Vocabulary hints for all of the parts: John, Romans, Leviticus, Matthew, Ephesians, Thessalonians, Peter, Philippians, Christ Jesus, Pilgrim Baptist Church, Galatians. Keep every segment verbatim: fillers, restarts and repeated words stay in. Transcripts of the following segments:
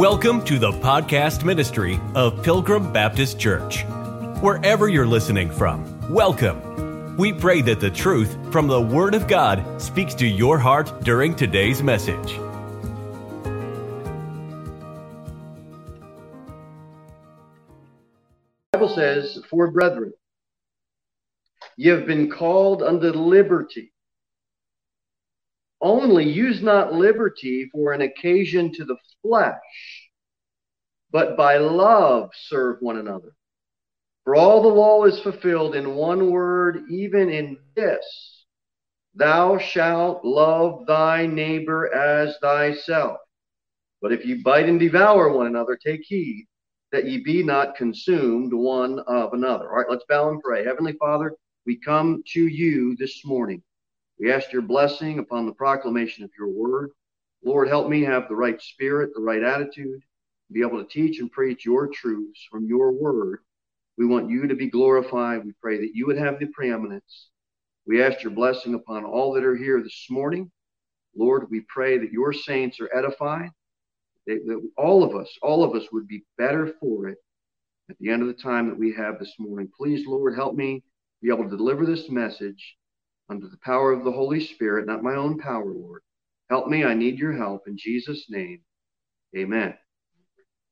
Welcome to the podcast ministry of Pilgrim Baptist Church. Wherever you're listening from, welcome. We pray that the truth from the Word of God speaks to your heart during today's message. The Bible says, "For brethren, you have been called unto liberty. Only use not liberty for an occasion to the flesh, but by love serve one another. For all the law is fulfilled in one word, even in this, thou shalt love thy neighbor as thyself. But if ye bite and devour one another, take heed that ye be not consumed one of another." All right, let's bow and pray. Heavenly Father, we come to you this morning. We ask your blessing upon the proclamation of your word. Lord, help me have the right spirit, the right attitude, be able to teach and preach your truths from your word. We want you to be glorified. We pray that you would have the preeminence. We ask your blessing upon all that are here this morning. Lord, we pray that your saints are edified, that, that all of us, all of us would be better for it at the end of the time that we have this morning. Please, Lord, help me be able to deliver this message under the power of the Holy Spirit, not my own power, Lord. Help me, I need your help. In Jesus' name, amen.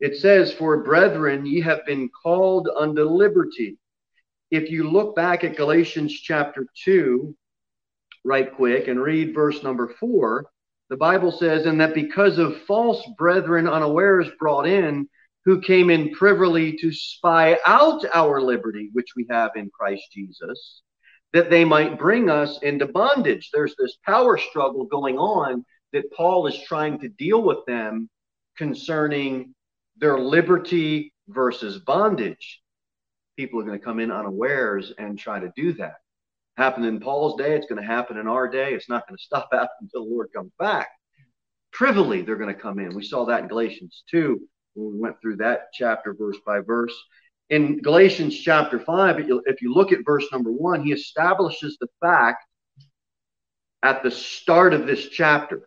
It says, "For brethren, ye have been called unto liberty." If you look back at Galatians chapter two, right quick, and read verse number four, the Bible says, "And that because of false brethren unawares brought in, who came in privily to spy out our liberty, which we have in Christ Jesus, that they might bring us into bondage." There's this power struggle going on that Paul is trying to deal with them concerning their liberty versus bondage. People are going to come in unawares and try to do that. Happened in Paul's day. It's going to happen in our day. It's not going to stop out until the Lord comes back. Privily, they're going to come in. We saw that in Galatians two when we went through that chapter verse by verse. In Galatians chapter five, if you look at verse number one, he establishes the fact at the start of this chapter.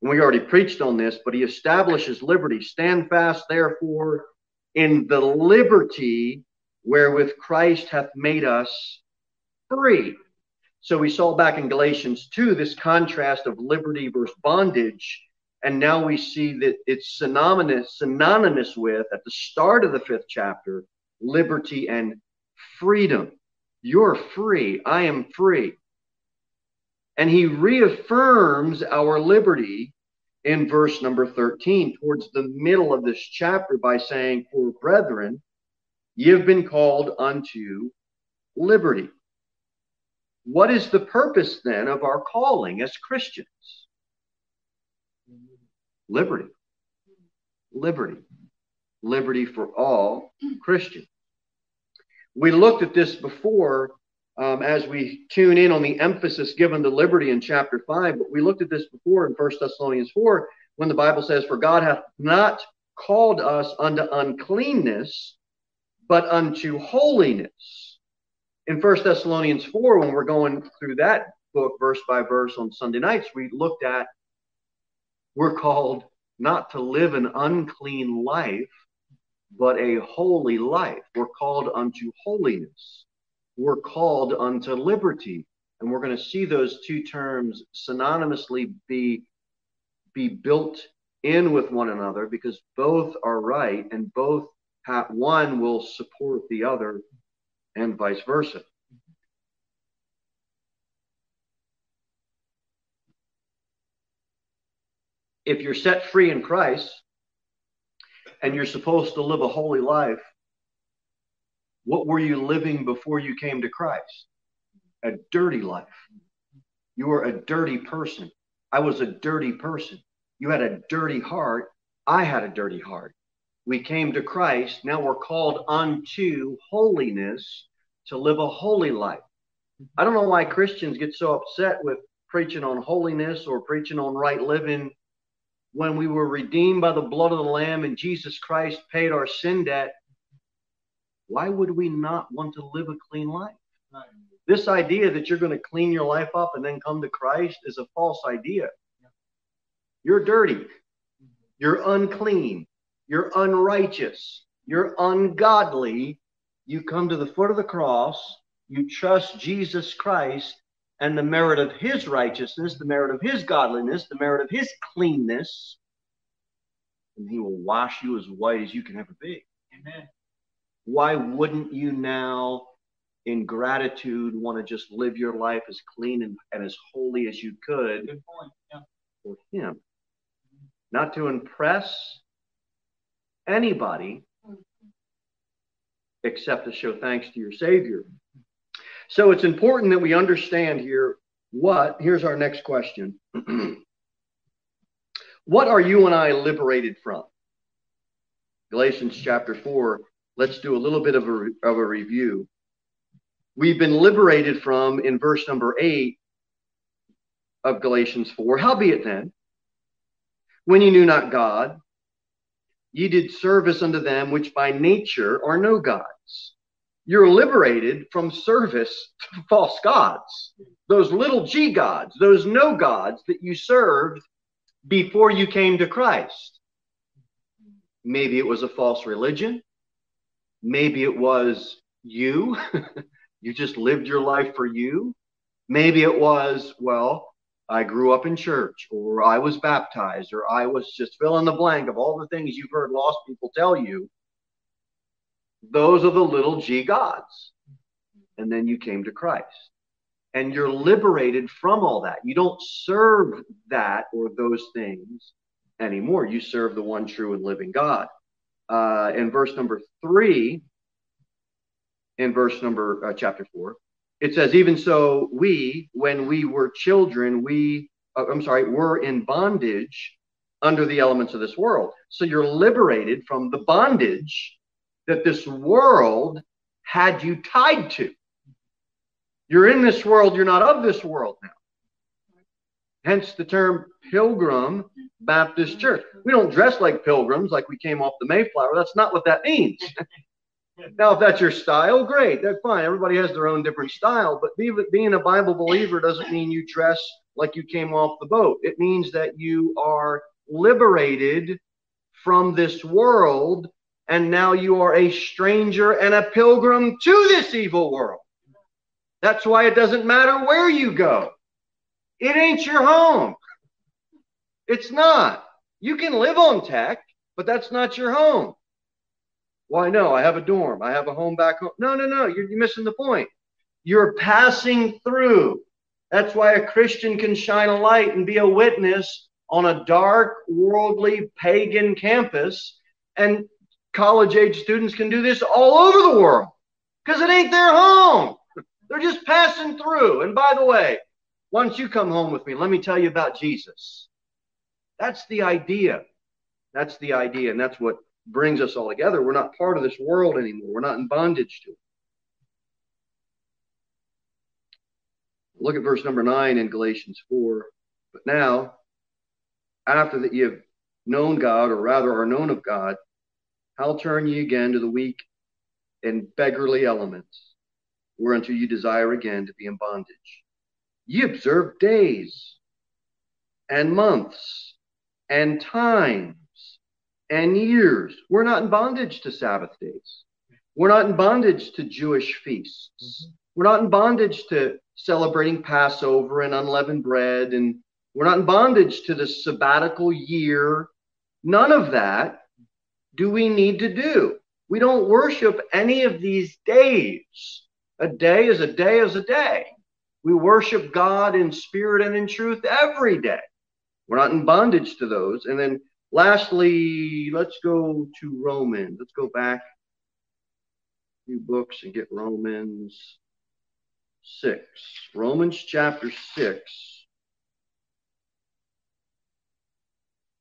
And we already preached on this, but he establishes liberty. "Stand fast, therefore, in the liberty wherewith Christ hath made us free." So we saw back in Galatians two this contrast of liberty versus bondage. And now we see that it's synonymous, synonymous with, at the start of the fifth chapter, liberty and freedom. You're free. I am free. And he reaffirms our liberty in verse number thirteen, towards the middle of this chapter, by saying, "For brethren, ye have been called unto liberty." What is the purpose then of our calling as Christians? Liberty, liberty, liberty for all Christians. We looked at this before um, as we tune in on the emphasis given to liberty in chapter five, but we looked at this before in First Thessalonians four when the Bible says, "For God hath not called us unto uncleanness, but unto holiness." In First Thessalonians four, when we're going through that book verse by verse on Sunday nights, we looked at we're called not to live an unclean life, but a holy life. We're called unto holiness. We're called unto liberty. And we're going to see those two terms synonymously be, be built in with one another, because both are right and both have, one will support the other and vice versa. If you're set free in Christ and you're supposed to live a holy life, what were you living before you came to Christ? A dirty life. You were a dirty person. I was a dirty person. You had a dirty heart. I had a dirty heart. We came to Christ. Now we're called unto holiness to live a holy life. I don't know why Christians get so upset with preaching on holiness or preaching on right living, when we were redeemed by the blood of the Lamb and Jesus Christ paid our sin debt. Why would we not want to live a clean life? Right. This idea that you're going to clean your life up and then come to Christ is a false idea. Yeah. You're dirty. Mm-hmm. you're unclean, you're unrighteous, you're ungodly, you come to the foot of the cross, you trust Jesus Christ and the merit of his righteousness, the merit of his godliness, the merit of his cleanness, and he will wash you as white as you can ever be. Amen. Why wouldn't you now, in gratitude, want to just live your life as clean and, and as holy as you could? Good point. Yeah. For him? Not to impress anybody, except to show thanks to your Savior. So it's important that we understand here what, here's our next question. What are you and I liberated from? Galatians chapter four, let's do a little bit of a, of a review. We've been liberated from, in verse number eight of Galatians four, howbeit then, when ye knew not God, ye did service unto them which by nature are no gods. You're liberated from service to false gods, those little g gods, those no gods that you served before you came to Christ. Maybe it was a false religion. Maybe it was you. You just lived your life for you. Maybe it was, well, I grew up in church, or I was baptized, or I was just fill in the blank of all the things you've heard lost people tell you. Those are the little g gods. And then you came to Christ. And you're liberated from all that. You don't serve that or those things anymore. You serve the one true and living God. Uh, in verse number three, in verse number uh, chapter four, it says, even so we, when we were children, we, uh, I'm sorry, were in bondage under the elements of this world. So you're liberated from the bondage that this world had you tied to. You're in this world, you're not of this world now. Hence the term Pilgrim Baptist Church. We don't dress like pilgrims, like we came off the Mayflower. That's not what that means. Now, if that's your style, great, that's fine. Everybody has their own different style, but being a Bible believer doesn't mean you dress like you came off the boat. It means that you are liberated from this world, and now you are a stranger and a pilgrim to this evil world. That's why it doesn't matter where you go. It ain't your home. It's not. You can live on tech, but that's not your home. Why, no, I have a dorm. I have a home back home. No, no, no, you're, you're missing the point. You're passing through. That's why a Christian can shine a light and be a witness on a dark, worldly, pagan campus. And college-age students can do this all over the world because it ain't their home. They're just passing through. And by the way, why don't you come home with me? Let me tell you about Jesus. That's the idea. That's the idea, and that's what brings us all together. We're not part of this world anymore. We're not in bondage to it. Look at verse number nine in Galatians four. But now, after that ye have known God, or rather are known of God, how turn ye again to the weak and beggarly elements, whereunto ye desire again to be in bondage? Ye observe days and months and times and years. We're not in bondage to Sabbath days. We're not in bondage to Jewish feasts. Mm-hmm. We're not in bondage to celebrating Passover and unleavened bread. And we're not in bondage to the sabbatical year. None of that do we need to do. We don't worship any of these days. A day is a day is a day. We worship God in spirit and in truth every day. We're not in bondage to those. And then lastly, let's go to Romans. Let's go back a few books and get Romans six. Romans chapter six.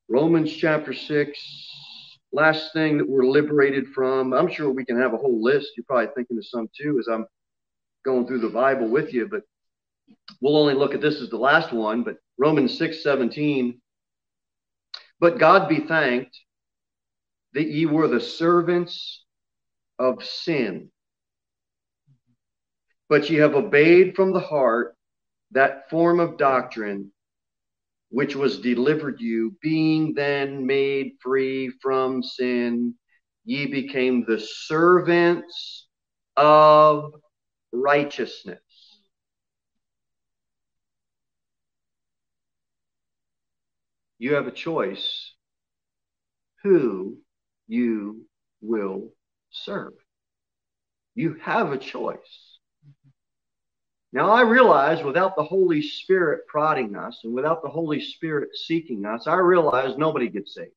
Romans chapter six. Last thing that we're liberated from. I'm sure we can have a whole list. You're probably thinking of some too as I'm going through the Bible with you, but we'll only look at this as the last one. But Romans six seventeen. But God be thanked that ye were the servants of sin, but ye have obeyed from the heart that form of doctrine which was delivered you, being then made free from sin, ye became the servants of righteousness. You have a choice who you will serve. You have a choice. Now, I realize without the Holy Spirit prodding us and without the Holy Spirit seeking us, I realize nobody gets saved.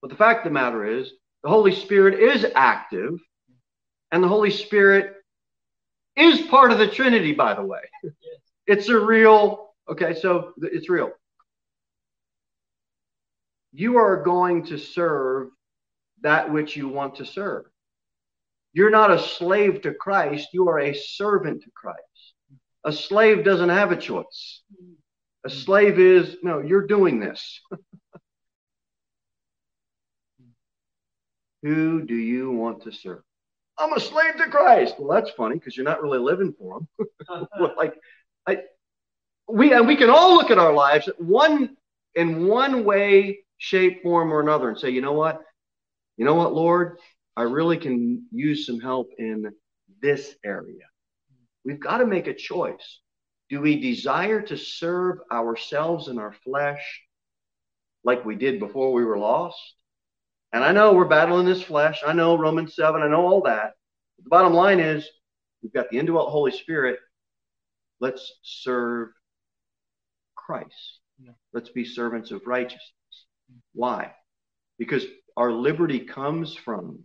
But the fact of the matter is, the Holy Spirit is active, and the Holy Spirit is part of the Trinity, by the way. Yes. It's a real, okay, so it's real. You are going to serve that which you want to serve. You're not a slave to Christ. You are a servant to Christ. A slave doesn't have a choice. A slave is, no, you're doing this. Who do you want to serve? I'm a slave to Christ. Well, that's funny because you're not really living for him. like, I, we, and we can all look at our lives one in one way, shape, form, or another and say, you know what? You know what, Lord? I really can use some help in this area. We've got to make a choice. Do we desire to serve ourselves and our flesh like we did before we were lost? And I know we're battling this flesh. I know Romans seven. I know all that. But the bottom line is we've got the indwelt Holy Spirit. Let's serve Christ. Yeah. Let's be servants of righteousness. Why? Because our liberty comes from,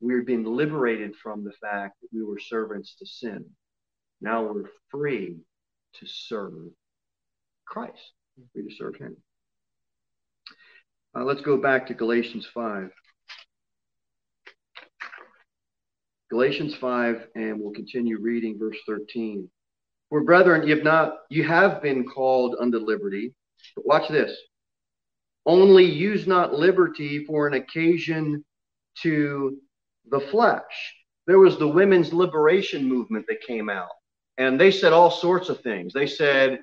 we've been liberated from the fact that we were servants to sin. Now we're free to serve Christ, free to serve him. Uh, let's go back to Galatians five. Galatians five, and we'll continue reading verse thirteen. For brethren, you have not, you have been called unto liberty. But watch this. Only use not liberty for an occasion to the flesh. There was the women's liberation movement that came out, and they said all sorts of things. They said,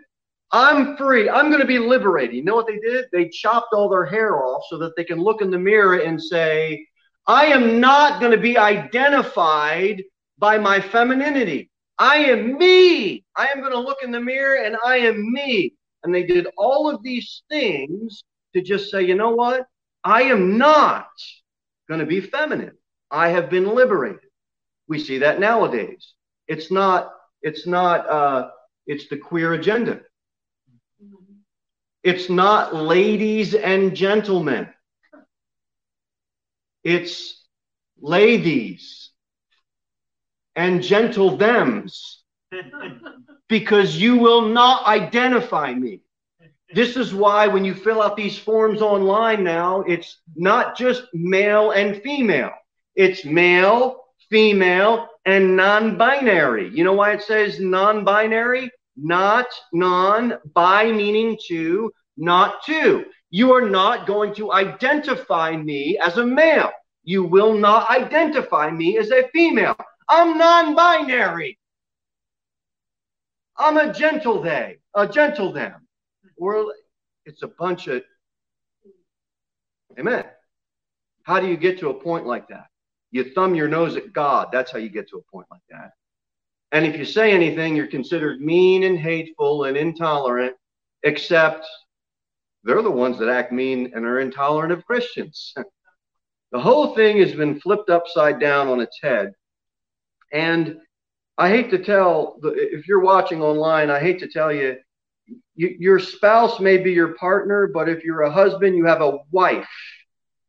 I'm free. I'm going to be liberated. You know what they did? They chopped all their hair off so that they can look in the mirror and say, I am not going to be identified by my femininity. I am me. I am going to look in the mirror and I am me. And they did all of these things to just say, you know what? I am not going to be feminine. I have been liberated. We see that nowadays. It's not, it's not, uh, it's the queer agenda. It's not ladies and gentlemen. It's ladies and gentle thems, because you will not identify me. This is why when you fill out these forms online now, it's not just male and female. It's male, female, and non-binary. You know why it says non-binary? Not, non, by meaning to, not to. You are not going to identify me as a male. You will not identify me as a female. I'm non-binary. I'm a gentle they, a gentle them. Or it's a bunch of, amen. How do you get to a point like that? You thumb your nose at God. That's how you get to a point like that. And if you say anything, you're considered mean and hateful and intolerant, except they're the ones that act mean and are intolerant of Christians. The whole thing has been flipped upside down on its head. And I hate to tell, if you're watching online, I hate to tell you, your spouse may be your partner, but if you're a husband, you have a wife.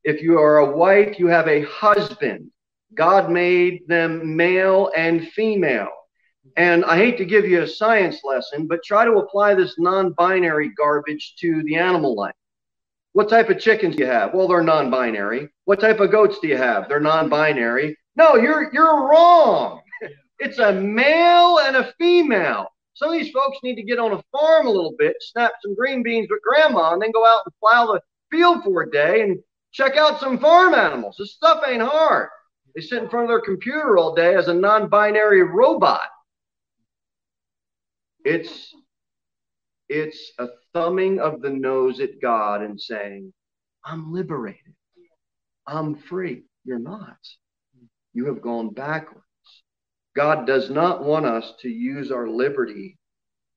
If you are a wife, you have a husband. God made them male and female. And I hate to give you a science lesson, but try to apply this non-binary garbage to the animal life. What type of chickens do you have? Well, they're non-binary. What type of goats do you have? They're non-binary. No, you're, you're wrong. It's a male and a female. Some of these folks need to get on a farm a little bit, snap some green beans with grandma, and then go out and plow the field for a day and check out some farm animals. This stuff ain't hard. They sit in front of their computer all day as a non-binary robot. It's, It's a thumbing of the nose at God and saying, I'm liberated. I'm free. You're not. You have gone backwards. God does not want us to use our liberty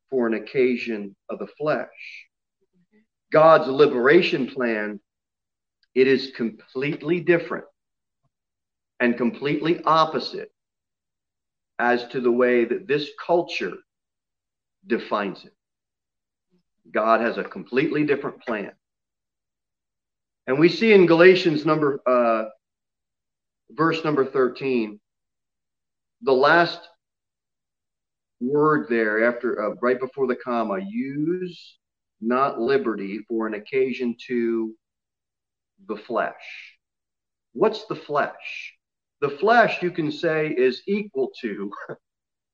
for an occasion of the flesh. God's liberation plan, it is completely different and completely opposite as to the way that this culture defines it. God has a completely different plan. And we see in Galatians number uh, verse number thirteen, the last word there after uh, right before the comma, use not liberty for an occasion to the flesh. What's the flesh? The flesh, you can say, is equal to,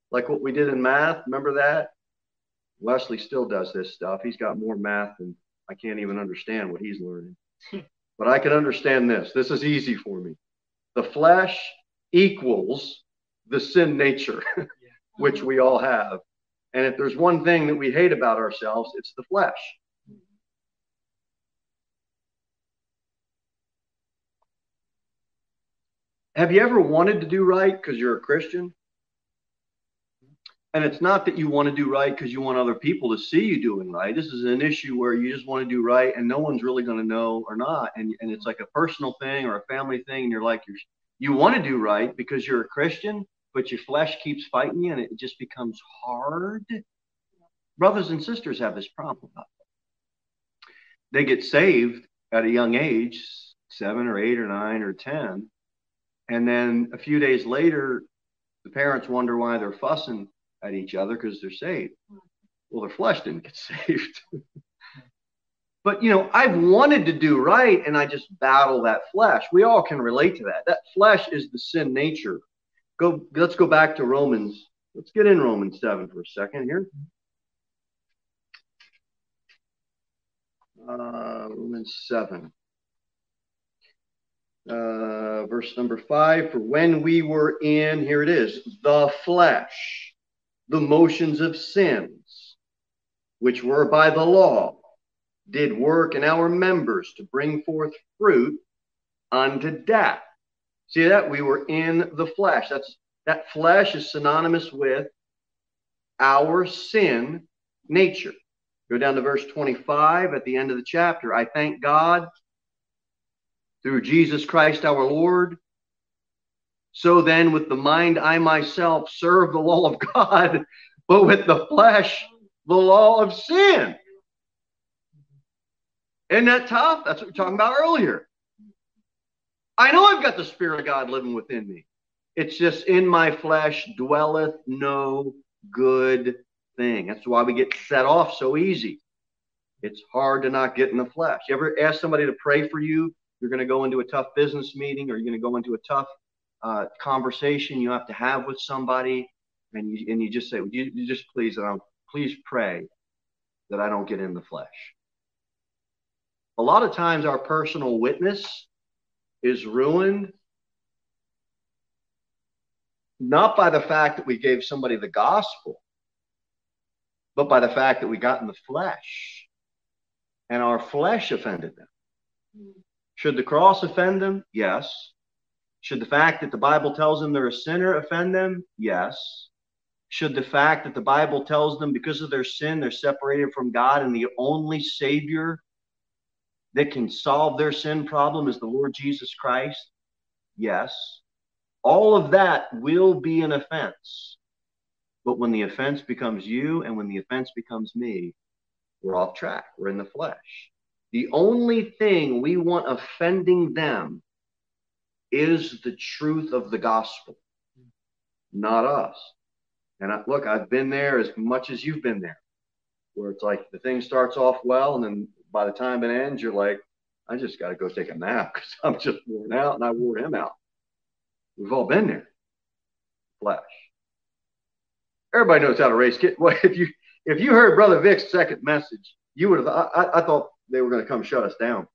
like what we did in math. Remember that? Wesley still does this stuff. He's got more math than I can't even understand what he's learning. But I can understand this. This is easy for me. The flesh equals the sin nature, which we all have. And if there's one thing that we hate about ourselves, it's the flesh. Have you ever wanted to do right because you're a Christian? And it's not that you want to do right because you want other people to see you doing right. This is an issue where you just want to do right and no one's really going to know or not. And, and it's like a personal thing or a family thing. And you're like, you're, you want to do right because you're a Christian, but your flesh keeps fighting you and it just becomes hard. Brothers and sisters have this problem. They get saved at a young age, seven or eight or nine or ten. And then a few days later, the parents wonder why they're fussing at each other because they're saved. Well, their flesh didn't get saved. But, you know, I've wanted to do right, and I just battle that flesh. We all can relate to that. That flesh is the sin nature. Go, let's go back to Romans. Let's get in Romans seven for a second here. Uh, Romans seven. Uh, verse number five, for when we were in, here it is, the flesh, the motions of sins, which were by the law, did work in our members to bring forth fruit unto death. See that? We were in the flesh. That's, that flesh is synonymous with our sin nature. Go down to verse twenty-five at the end of the chapter. I thank God through Jesus Christ our Lord. So then with the mind I myself serve the law of God, but with the flesh, the law of sin. Isn't that tough? That's what we were talking about earlier. I know I've got the Spirit of God living within me. It's just in my flesh dwelleth no good thing. That's why we get set off so easy. It's hard to not get in the flesh. You ever ask somebody to pray for you? You're going to go into a tough business meeting, or you're going to go into a tough Uh, conversation you have to have with somebody, and you and you just say, well, you, you just please, and I'll, please pray that I don't get in the flesh. A lot of times our personal witness is ruined not by the fact that we gave somebody the gospel, but by the fact that we got in the flesh and our flesh offended them. Should the cross offend them? Yes. Should the fact that the Bible tells them they're a sinner offend them? Yes. Should the fact that the Bible tells them because of their sin, they're separated from God and the only Savior that can solve their sin problem is the Lord Jesus Christ? Yes. All of that will be an offense. But when the offense becomes you and when the offense becomes me, we're off track. We're in the flesh. The only thing we want offending them is the truth of the gospel, not us. And I, look, I've been there as much as you've been there, where it's like the thing starts off well, and then by the time it ends, you're like, I just got to go take a nap because I'm just worn out, and I wore him out. We've all been there. Flesh. Everybody knows how to race kids. Well, if you if you heard Brother Vic's second message, you would have. I, I thought they were going to come shut us down,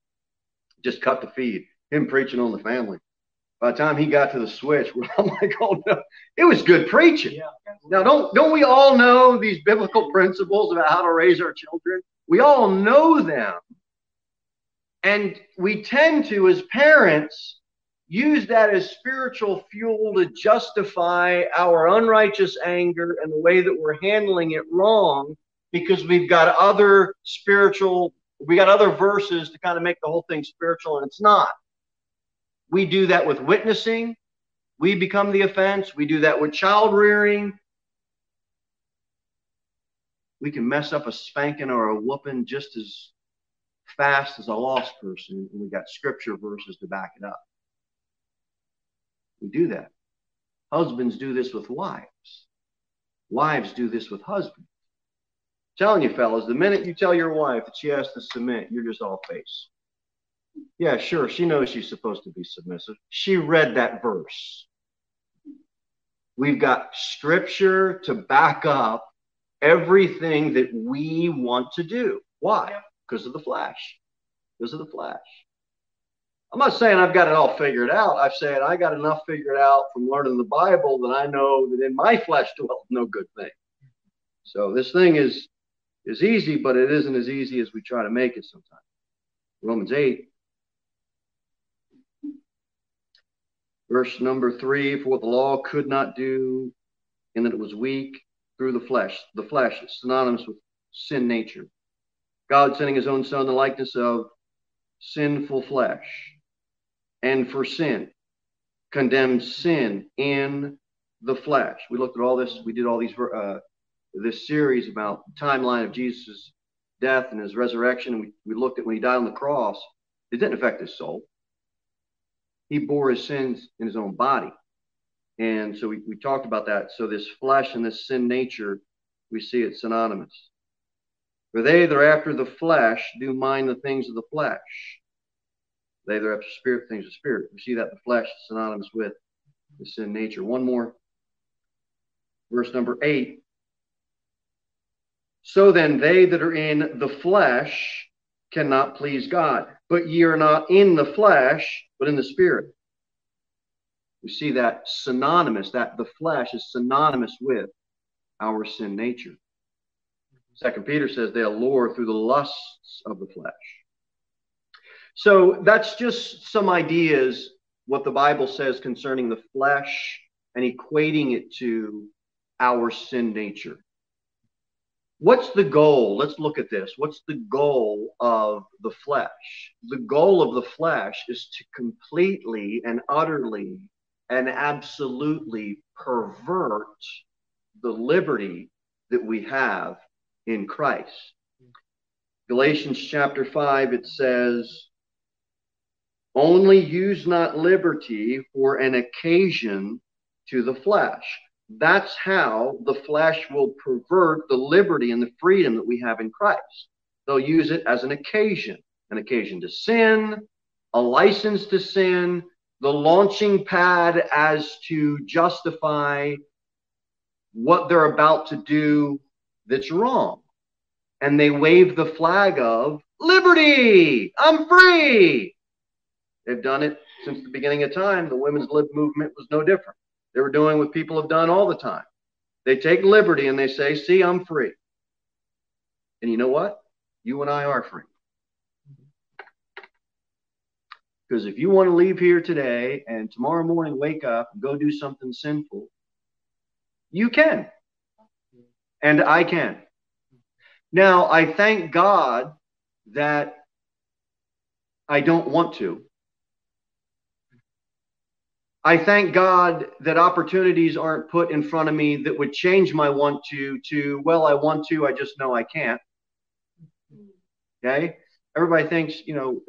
just cut the feed. Him preaching on the family. By the time he got to the switch, I'm like, oh no, it was good preaching. Yeah. Now, don't don't we all know these biblical principles about how to raise our children? We all know them. And we tend to, as parents, use that as spiritual fuel to justify our unrighteous anger and the way that we're handling it wrong, because we've got other spiritual, we got other verses to kind of make the whole thing spiritual, and it's not. We do that with witnessing. We become the offense. We do that with child rearing. We can mess up a spanking or a whooping just as fast as a lost person, and we got scripture verses to back it up. We do that. Husbands do this with wives. Wives do this with husbands. I'm telling you, fellas, the minute you tell your wife that she has to submit, you're just all face. Yeah, sure. She knows she's supposed to be submissive. She read that verse. We've got scripture to back up everything that we want to do. Why? Because of the flesh. Because of the flesh. I'm not saying I've got it all figured out. I've said I got enough figured out from learning the Bible that I know that in my flesh dwells no good thing. So this thing is, is easy, but it isn't as easy as we try to make it sometimes. Romans eight, verse number three, for what the law could not do, in that it was weak through the flesh. The flesh is synonymous with sin nature. God sending his own son in the likeness of sinful flesh, and for sin, condemned sin in the flesh. We looked at all this. We did all these, uh, this series about the timeline of Jesus' death and his resurrection. We, we looked at when he died on the cross, it didn't affect his soul. He bore his sins in his own body. And so we, we talked about that. So this flesh and this sin nature, we see it synonymous. For they that are after the flesh do mind the things of the flesh. They that are after spirit, things of spirit. We see that the flesh is synonymous with the sin nature. One more. Verse number eight. So then they that are in the flesh cannot please God. But ye are not in the flesh, but in the spirit. We see that synonymous, that the flesh is synonymous with our sin nature. Second Peter says they allure through the lusts of the flesh. So that's just some ideas, what the Bible says concerning the flesh and equating it to our sin nature. What's the goal? Let's look at this. What's the goal of the flesh? The goal of the flesh is to completely and utterly and absolutely pervert the liberty that we have in Christ. Galatians chapter five, it says, only use not liberty for an occasion to the flesh. That's how the flesh will pervert the liberty and the freedom that we have in Christ. They'll use it as an occasion, an occasion to sin, a license to sin, the launching pad as to justify what they're about to do that's wrong. And they wave the flag of liberty. I'm free. They've done it since the beginning of time. The women's lib movement was no different. They were doing what people have done all the time. They take liberty and they say, see, I'm free. And you know what? You and I are free. Because if you want to leave here today and tomorrow morning wake up and go do something sinful, you can. And I can. Now, I thank God that I don't want to. I thank God that opportunities aren't put in front of me that would change my want to to, well, I want to, I just know I can't. Okay? Everybody thinks, you know,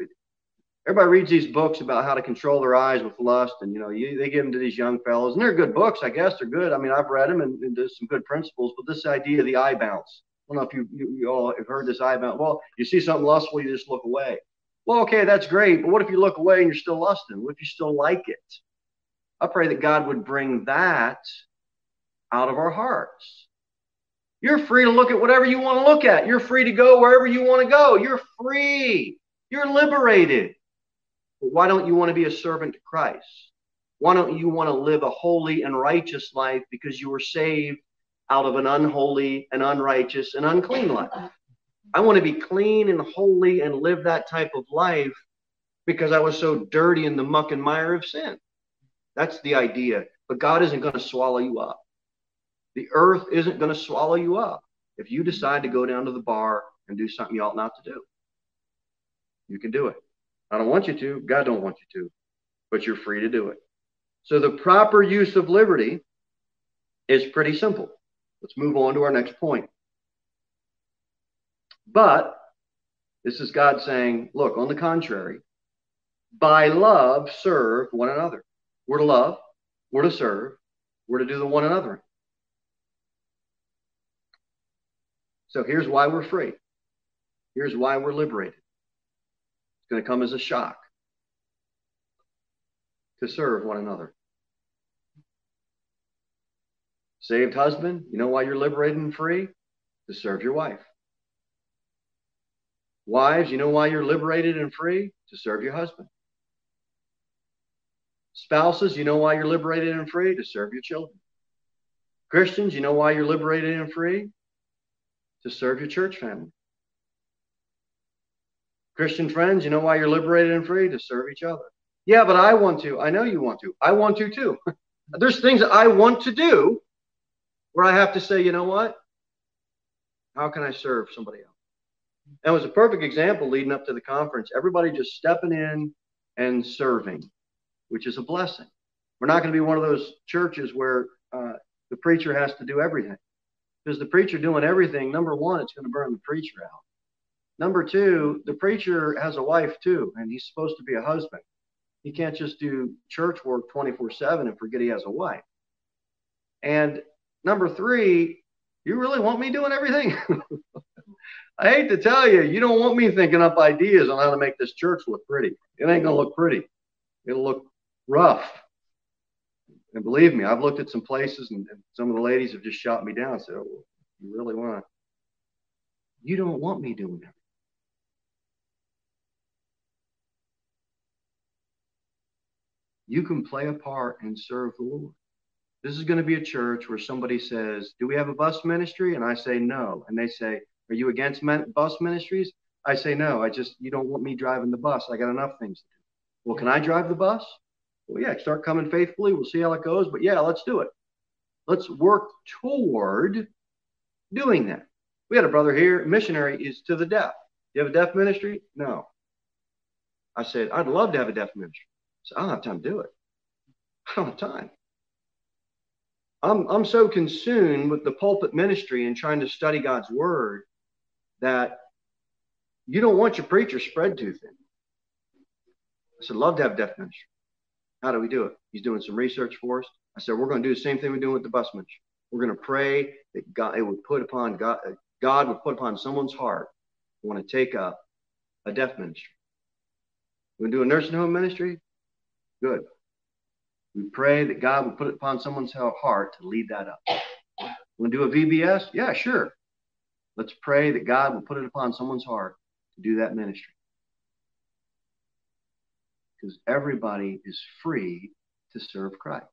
everybody reads these books about how to control their eyes with lust. And, you know, you, they give them to these young fellows. And they're good books, I guess. They're good. I mean, I've read them, and, and there's some good principles. But this idea of the eye bounce. I don't know if you, you, you all have heard this eye bounce. Well, you see something lustful, you just look away. Well, okay, that's great. But what if you look away and you're still lusting? What if you still like it? I pray that God would bring that out of our hearts. You're free to look at whatever you want to look at. You're free to go wherever you want to go. You're free. You're liberated. But why don't you want to be a servant to Christ? Why don't you want to live a holy and righteous life because you were saved out of an unholy and unrighteous and unclean life? I want to be clean and holy and live that type of life because I was so dirty in the muck and mire of sin. That's the idea. But God isn't going to swallow you up. The earth isn't going to swallow you up if you decide to go down to the bar and do something you ought not to do. You can do it. I don't want you to. God don't want you to. But you're free to do it. So the proper use of liberty is pretty simple. Let's move on to our next point. But this is God saying, look, on the contrary, by love, serve one another. We're to love. We're to serve. We're to do the one another. So here's why we're free. Here's why we're liberated. It's going to come as a shock. To serve one another. Saved husband, you know why you're liberated and free? To serve your wife. Wives, you know why you're liberated and free? To serve your husband. Spouses, you know why you're liberated and free? To serve your children. Christians, you know why you're liberated and free? To serve your church family. Christian friends, you know why you're liberated and free? To serve each other. Yeah, but I want to. I know you want to. I want to too. There's things that I want to do where I have to say, you know what? How can I serve somebody else? And it was a perfect example leading up to the conference. Everybody just stepping in and serving, which is a blessing. We're not going to be one of those churches where uh, the preacher has to do everything. Because the preacher doing everything, number one, it's going to burn the preacher out. Number two, the preacher has a wife too, and he's supposed to be a husband. He can't just do church work twenty-four seven and forget he has a wife. And number three, you really want me doing everything? I hate to tell you, you don't want me thinking up ideas on how to make this church look pretty. It ain't going to look pretty. It'll look rough. And believe me, I've looked at some places and, and some of the ladies have just shot me down and said, oh, you really want to? You don't want me doing everything. You can play a part and serve the Lord. This is going to be a church where somebody says, do we have a bus ministry? And I say, no. And they say, are you against bus ministries? I say, no, I just, you don't want me driving the bus. I got enough things to do. Well, can I drive the bus? Well, yeah, start coming faithfully. We'll see how it goes. But yeah, let's do it. Let's work toward doing that. We had a brother here, missionary is to the deaf. You have a deaf ministry? No. I said, I'd love to have a deaf ministry. So I don't have time to do it. I don't have time. I'm, I'm so consumed with the pulpit ministry and trying to study God's word that you don't want your preacher spread too thin. I said, love to have deaf ministry. How do we do it? He's doing some research for us. I said, we're going to do the same thing we're doing with the bus ministry. We're going to pray that God, it would put upon God, God would put upon someone's heart. We want to take up a deaf ministry. We're going to do a nursing home ministry. Good. We pray that God will put it upon someone's heart to lead that up. Want to do a V B S? Yeah, sure. Let's pray that God will put it upon someone's heart to do that ministry. Because everybody is free to serve Christ.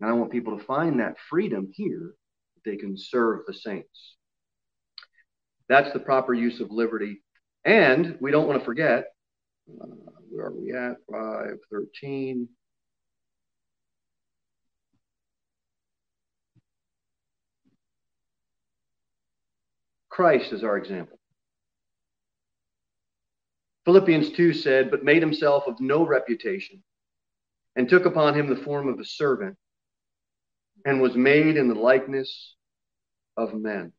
And I want people to find that freedom here that they can serve the saints. That's the proper use of liberty. And we don't want to forget, uh, where are we at? five thirteen. Christ is our example. Philippians two said, but made himself of no reputation and took upon him the form of a servant and was made in the likeness of men.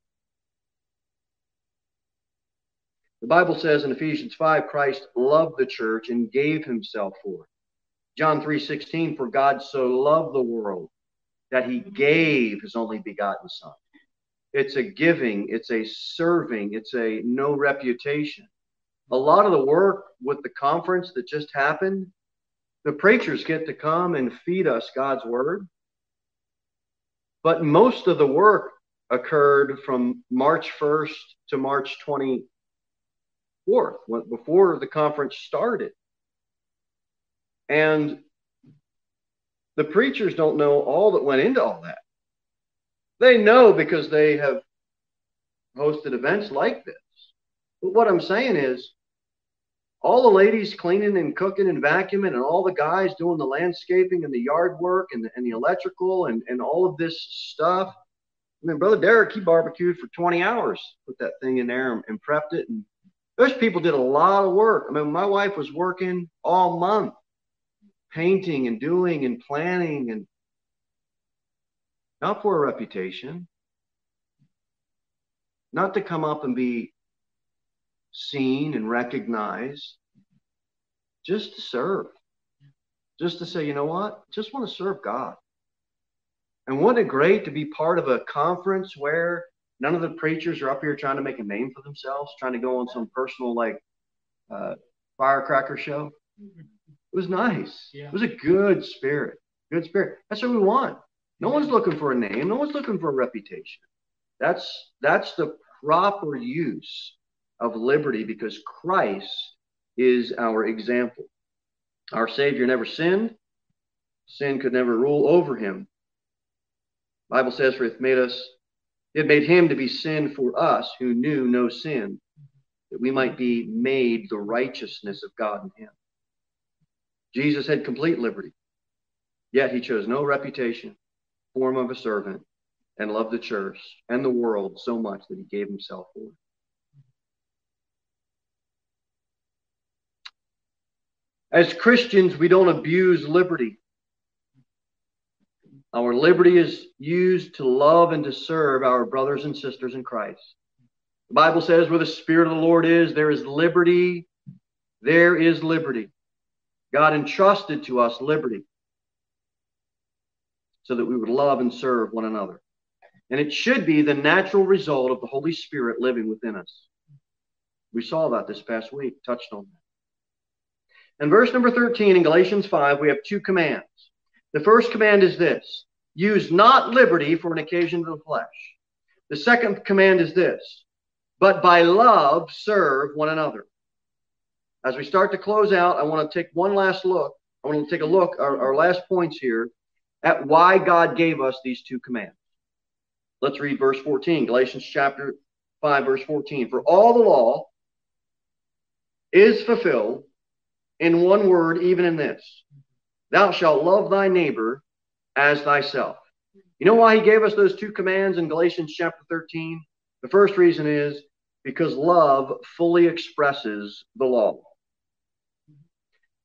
The Bible says in Ephesians five, Christ loved the church and gave himself for it. John three sixteen, for God so loved the world that he gave his only begotten son. It's a giving, it's a serving, it's a no reputation. A lot of the work with the conference that just happened, the preachers get to come and feed us God's word. But most of the work occurred from March first to March twenty-fourth, before the conference started. And The preachers don't know all that went into all that. They know because they have hosted events like this. But what I'm saying is, all the ladies cleaning and cooking and vacuuming and all the guys doing the landscaping and the yard work and the, and the electrical and, and all of this stuff. I mean, Brother Derek, he barbecued for twenty hours, put that thing in there and, and prepped it. And those people did a lot of work. I mean, my wife was working all month, painting and doing and planning, and not for a reputation, not to come up and be seen and recognized, just to serve, just to say, you know what, just want to serve God. And wasn't it great to be part of a conference where none of the preachers are up here trying to make a name for themselves, trying to go on some personal like uh, firecracker show? It was nice. Yeah. It was a good spirit, good spirit. That's what we want. No one's looking for a name. No one's looking for a reputation. That's, that's the proper use of liberty, because Christ is our example. Our Savior never sinned. Sin could never rule over him. The Bible says, for it made us, it made him to be sin for us who knew no sin, that we might be made the righteousness of God in him. Jesus had complete liberty, yet he chose no reputation, form of a servant, and loved the church and the world so much that he gave himself for it. As Christians, we don't abuse liberty. Our liberty is used to love and to serve our brothers and sisters in Christ. The Bible says where the Spirit of the Lord is, there is liberty. There is liberty. God entrusted to us liberty so that we would love and serve one another. And it should be the natural result of the Holy Spirit living within us. We saw that this past week, touched on that. In verse number thirteen in Galatians five, we have two commands. The first command is this: use not liberty for an occasion to the flesh. The second command is this: but by love serve one another. As we start to close out, I want to take one last look. I want to take a look, our, our last points here, at why God gave us these two commands. Let's read verse fourteen, Galatians chapter five, verse fourteen. For all the law is fulfilled in one word, even in this: thou shalt love thy neighbor as thyself. You know why he gave us those two commands in Galatians chapter thirteen? The first reason is because love fully expresses the law.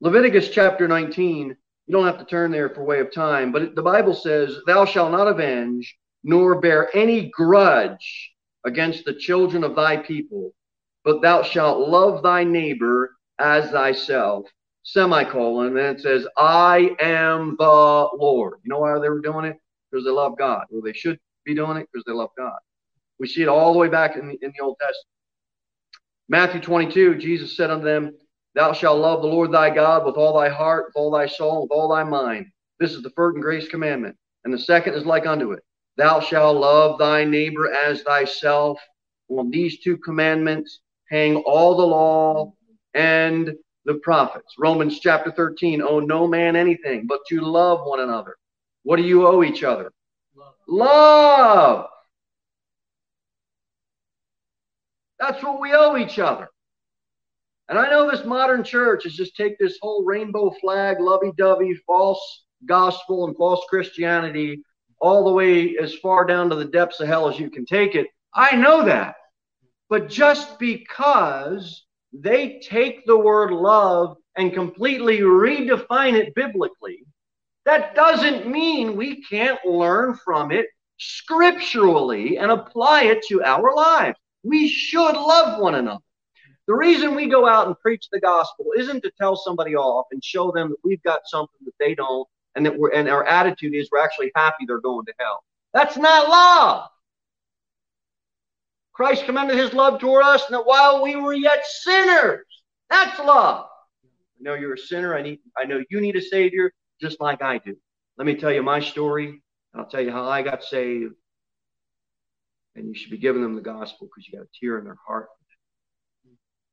Leviticus chapter nineteen, you don't have to turn there for way of time, but the Bible says, thou shalt not avenge nor bear any grudge against the children of thy people, but thou shalt love thy neighbor as thyself, semicolon, and then it says, I am the Lord. You know why they were doing it? Because they love God. Or they should be doing it because they love God. We see it all the way back in the, in the Old Testament. Matthew twenty-two, Jesus said unto them, thou shalt love the Lord thy God with all thy heart, with all thy soul, with all thy mind. This is the first and greatest commandment. And the second is like unto it: thou shalt love thy neighbor as thyself. On these two commandments hang all the law and the prophets. Romans chapter thirteen, owe no man anything but to love one another. What do you owe each other? Love. Love. That's what we owe each other. And I know this modern church is just take this whole rainbow flag, lovey-dovey, false gospel and false Christianity all the way as far down to the depths of hell as you can take it. I know that. But just because they take the word love and completely redefine it biblically, that doesn't mean we can't learn from it scripturally and apply it to our lives. We should love one another. The reason we go out and preach the gospel isn't to tell somebody off and show them that we've got something that they don't, and that we're, and our attitude is we're actually happy they're going to hell. That's not love. Christ commended his love toward us, and that while we were yet sinners, that's love. I know you're a sinner. I need. I know you need a Savior, just like I do. Let me tell you my story, and I'll tell you how I got saved. And you should be giving them the gospel because you got a tear in their heart,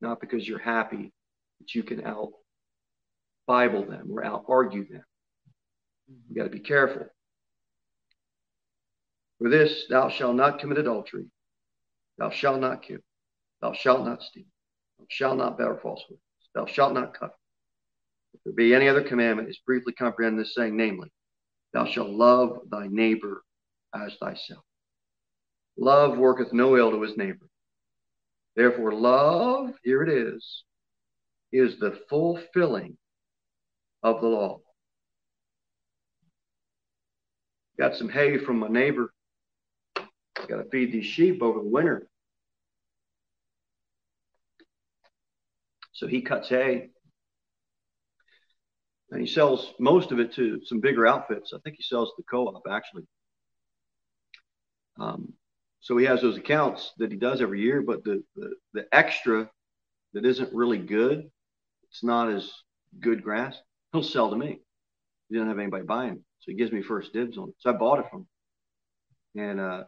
not because you're happy that you can out Bible them or out argue them. We've got to be careful. For this, thou shalt not commit adultery. Thou shalt not kill. Thou shalt not steal. Thou shalt not bear false witness. Thou shalt not covet. If there be any other commandment, is briefly comprehended in this saying, namely, thou shalt love thy neighbor as thyself. Love worketh no ill to his neighbor. Therefore, love, here it is, is the fulfilling of the law. Got some hay from my neighbor. Got to feed these sheep over the winter. So he cuts hay. And he sells most of it to some bigger outfits. I think he sells to the co-op, actually. Um, so he has those accounts that he does every year, but the, the, the extra that isn't really good, it's not as good grass, he'll sell to me. He doesn't have anybody buying it. So he gives me first dibs on it. So I bought it from him. And uh,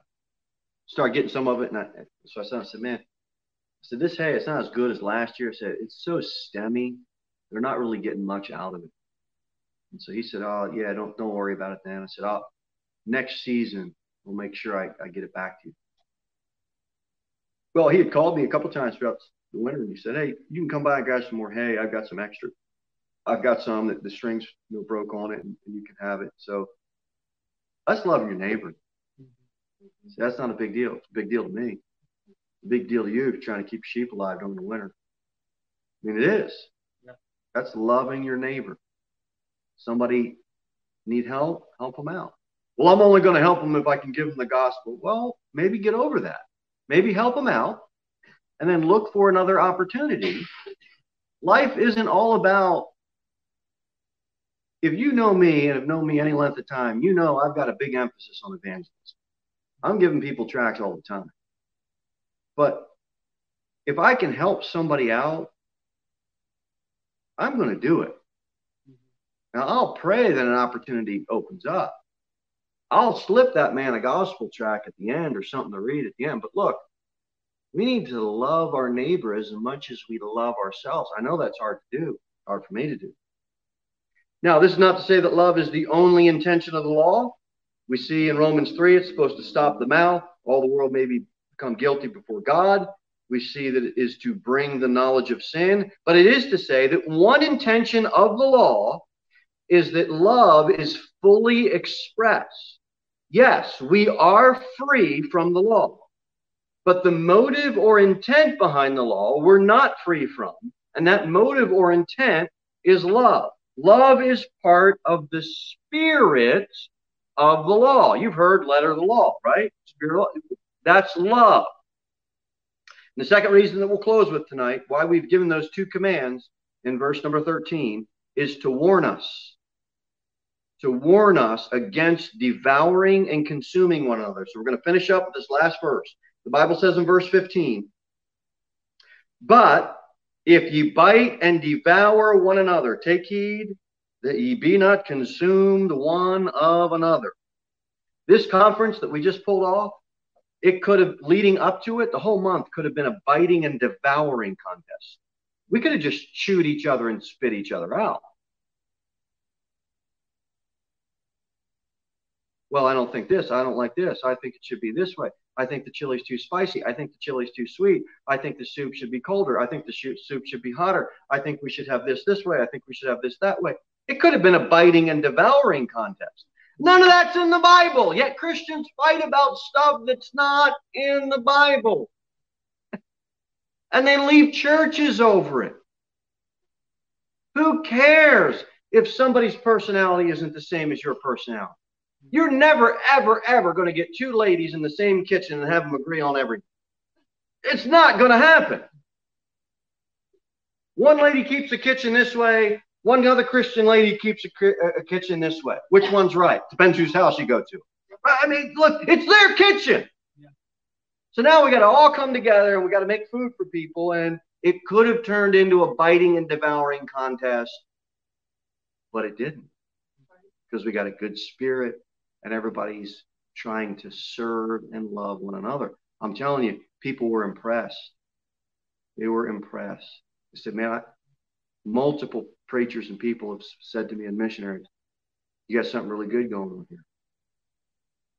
started getting some of it. And I, so I said, I said, man, I said, this hay, it's not as good as last year. I said, it's so stemmy. They're not really getting much out of it. And so he said, oh, yeah, don't don't worry about it then. I said, I'll, next season, we'll make sure I, I get it back to you. Well, he had called me a couple times throughout the winter, and he said, hey, you can come by and grab some more hay. I've got some extra. I've got some that the strings you know, broke on it, and, and you can have it. So that's loving your neighbor. Mm-hmm. See, that's not a big deal. It's a big deal to me. It's a big deal to you if you're trying to keep sheep alive during the winter. I mean, it is. Yeah. That's loving your neighbor. Somebody need help, help them out. Well, I'm only going to help them if I can give them the gospel. Well, maybe get over that. Maybe help them out and then look for another opportunity. Life isn't all about, if you know me and have known me any length of time, you know I've got a big emphasis on evangelism. I'm giving people tracts all the time. But if I can help somebody out, I'm going to do it. Now, I'll pray that an opportunity opens up. I'll slip that man a gospel tract at the end or something to read at the end. But look, we need to love our neighbor as much as we love ourselves. I know that's hard to do, hard for me to do. Now, this is not to say that love is the only intention of the law. We see in Romans three, it's supposed to stop the mouth. All the world may be, become guilty before God. We see that it is to bring the knowledge of sin. But it is to say that one intention of the law is that love is fully expressed. Yes, we are free from the law, but the motive or intent behind the law we're not free from, and that motive or intent is love. Love is part of the spirit of the law. You've heard letter of the law, right? Spirit of law. That's love. And the second reason that we'll close with tonight, why we've given those two commands in verse number thirteen, is to warn us. to warn us against devouring and consuming one another. So we're going to finish up with this last verse. The Bible says in verse fifteen, but if ye bite and devour one another, take heed that ye be not consumed one of another. This conference that we just pulled off, it could have, leading up to it, the whole month could have been a biting and devouring contest. We could have just chewed each other and spit each other out. Well, I don't think this. I don't like this. I think it should be this way. I think the chili's too spicy. I think the chili's too sweet. I think the soup should be colder. I think the soup should be hotter. I think we should have this this way. I think we should have this that way. It could have been a biting and devouring contest. None of that's in the Bible. Yet Christians fight about stuff that's not in the Bible. And they leave churches over it. Who cares if somebody's personality isn't the same as your personality? You're never, ever, ever going to get two ladies in the same kitchen and have them agree on everything. It's not going to happen. One lady keeps the kitchen this way. One other Christian lady keeps a, a kitchen this way. Which one's right? Depends whose house you go to. I mean, look, it's their kitchen. Yeah. So now we got to all come together and we got to make food for people. And it could have turned into a biting and devouring contest, but it didn't, because we got a good spirit. And everybody's trying to serve and love one another. I'm telling you, people were impressed. They were impressed. They said, man, I, multiple preachers and people have said to me and missionaries, You got something really good going on here.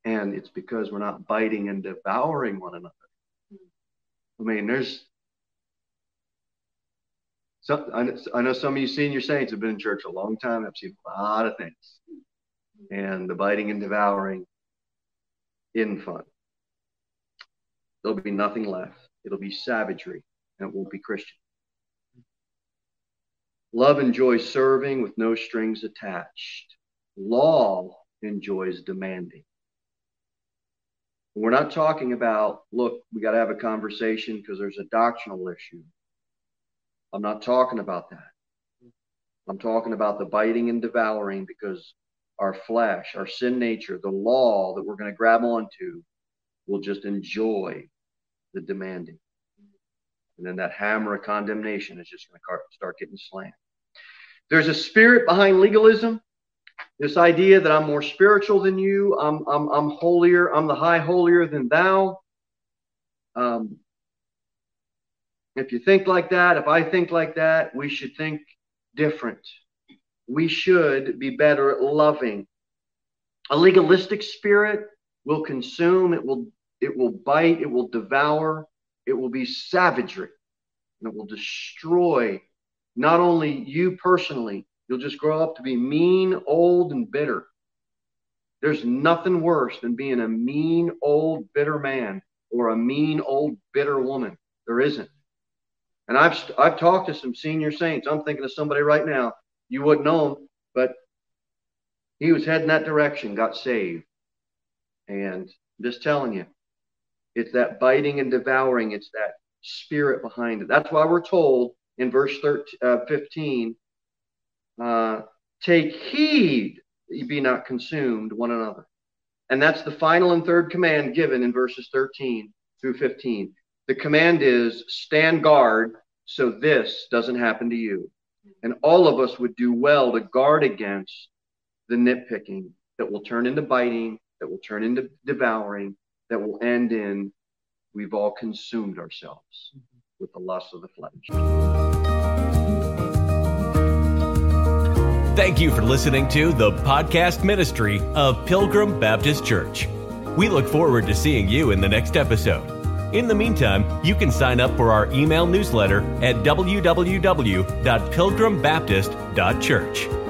And it's because we're not biting and devouring one another. I mean, there's some, I know some of you senior saints have been in church a long time. I've seen a lot of things. And the biting and devouring isn't fun. There'll be nothing left. It'll be savagery, and it won't be Christian. Love enjoys serving with no strings attached. Law enjoys demanding. We're not talking about, look, we got to have a conversation because there's a doctrinal issue. I'm not talking about that. I'm talking about the biting and devouring because our flesh, our sin nature, the law that we're going to grab onto will just enjoy the demanding. And then that hammer of condemnation is just going to start getting slammed. There's a spirit behind legalism. This idea that I'm more spiritual than you, I'm I'm I'm holier, I'm the high holier than thou. Um, if you think like that, if I think like that, we should think different. We should be better at loving. A legalistic spirit will consume, it will it will bite, it will devour, it will be savagery, and it will destroy not only you personally. You'll just grow up to be mean, old, and bitter. There's nothing worse than being a mean, old, bitter man or a mean, old, bitter woman. There isn't. And I've I've talked to some senior saints. I'm thinking of somebody right now. You wouldn't know him, but he was heading that direction, got saved. And I'm just telling you, it's that biting and devouring. It's that spirit behind it. That's why we're told in verse thirteen, uh, fifteen, Uh, take heed that you be not consumed one another. And that's the final and third command given in verses thirteen through fifteen. The command is stand guard so this doesn't happen to you. And all of us would do well to guard against the nitpicking that will turn into biting, that will turn into devouring, that will end in we've all consumed ourselves with the lust of the flesh. Thank you for listening to the podcast ministry of Pilgrim Baptist Church. We look forward to seeing you in the next episode. In the meantime, you can sign up for our email newsletter at w w w dot pilgrim baptist dot church.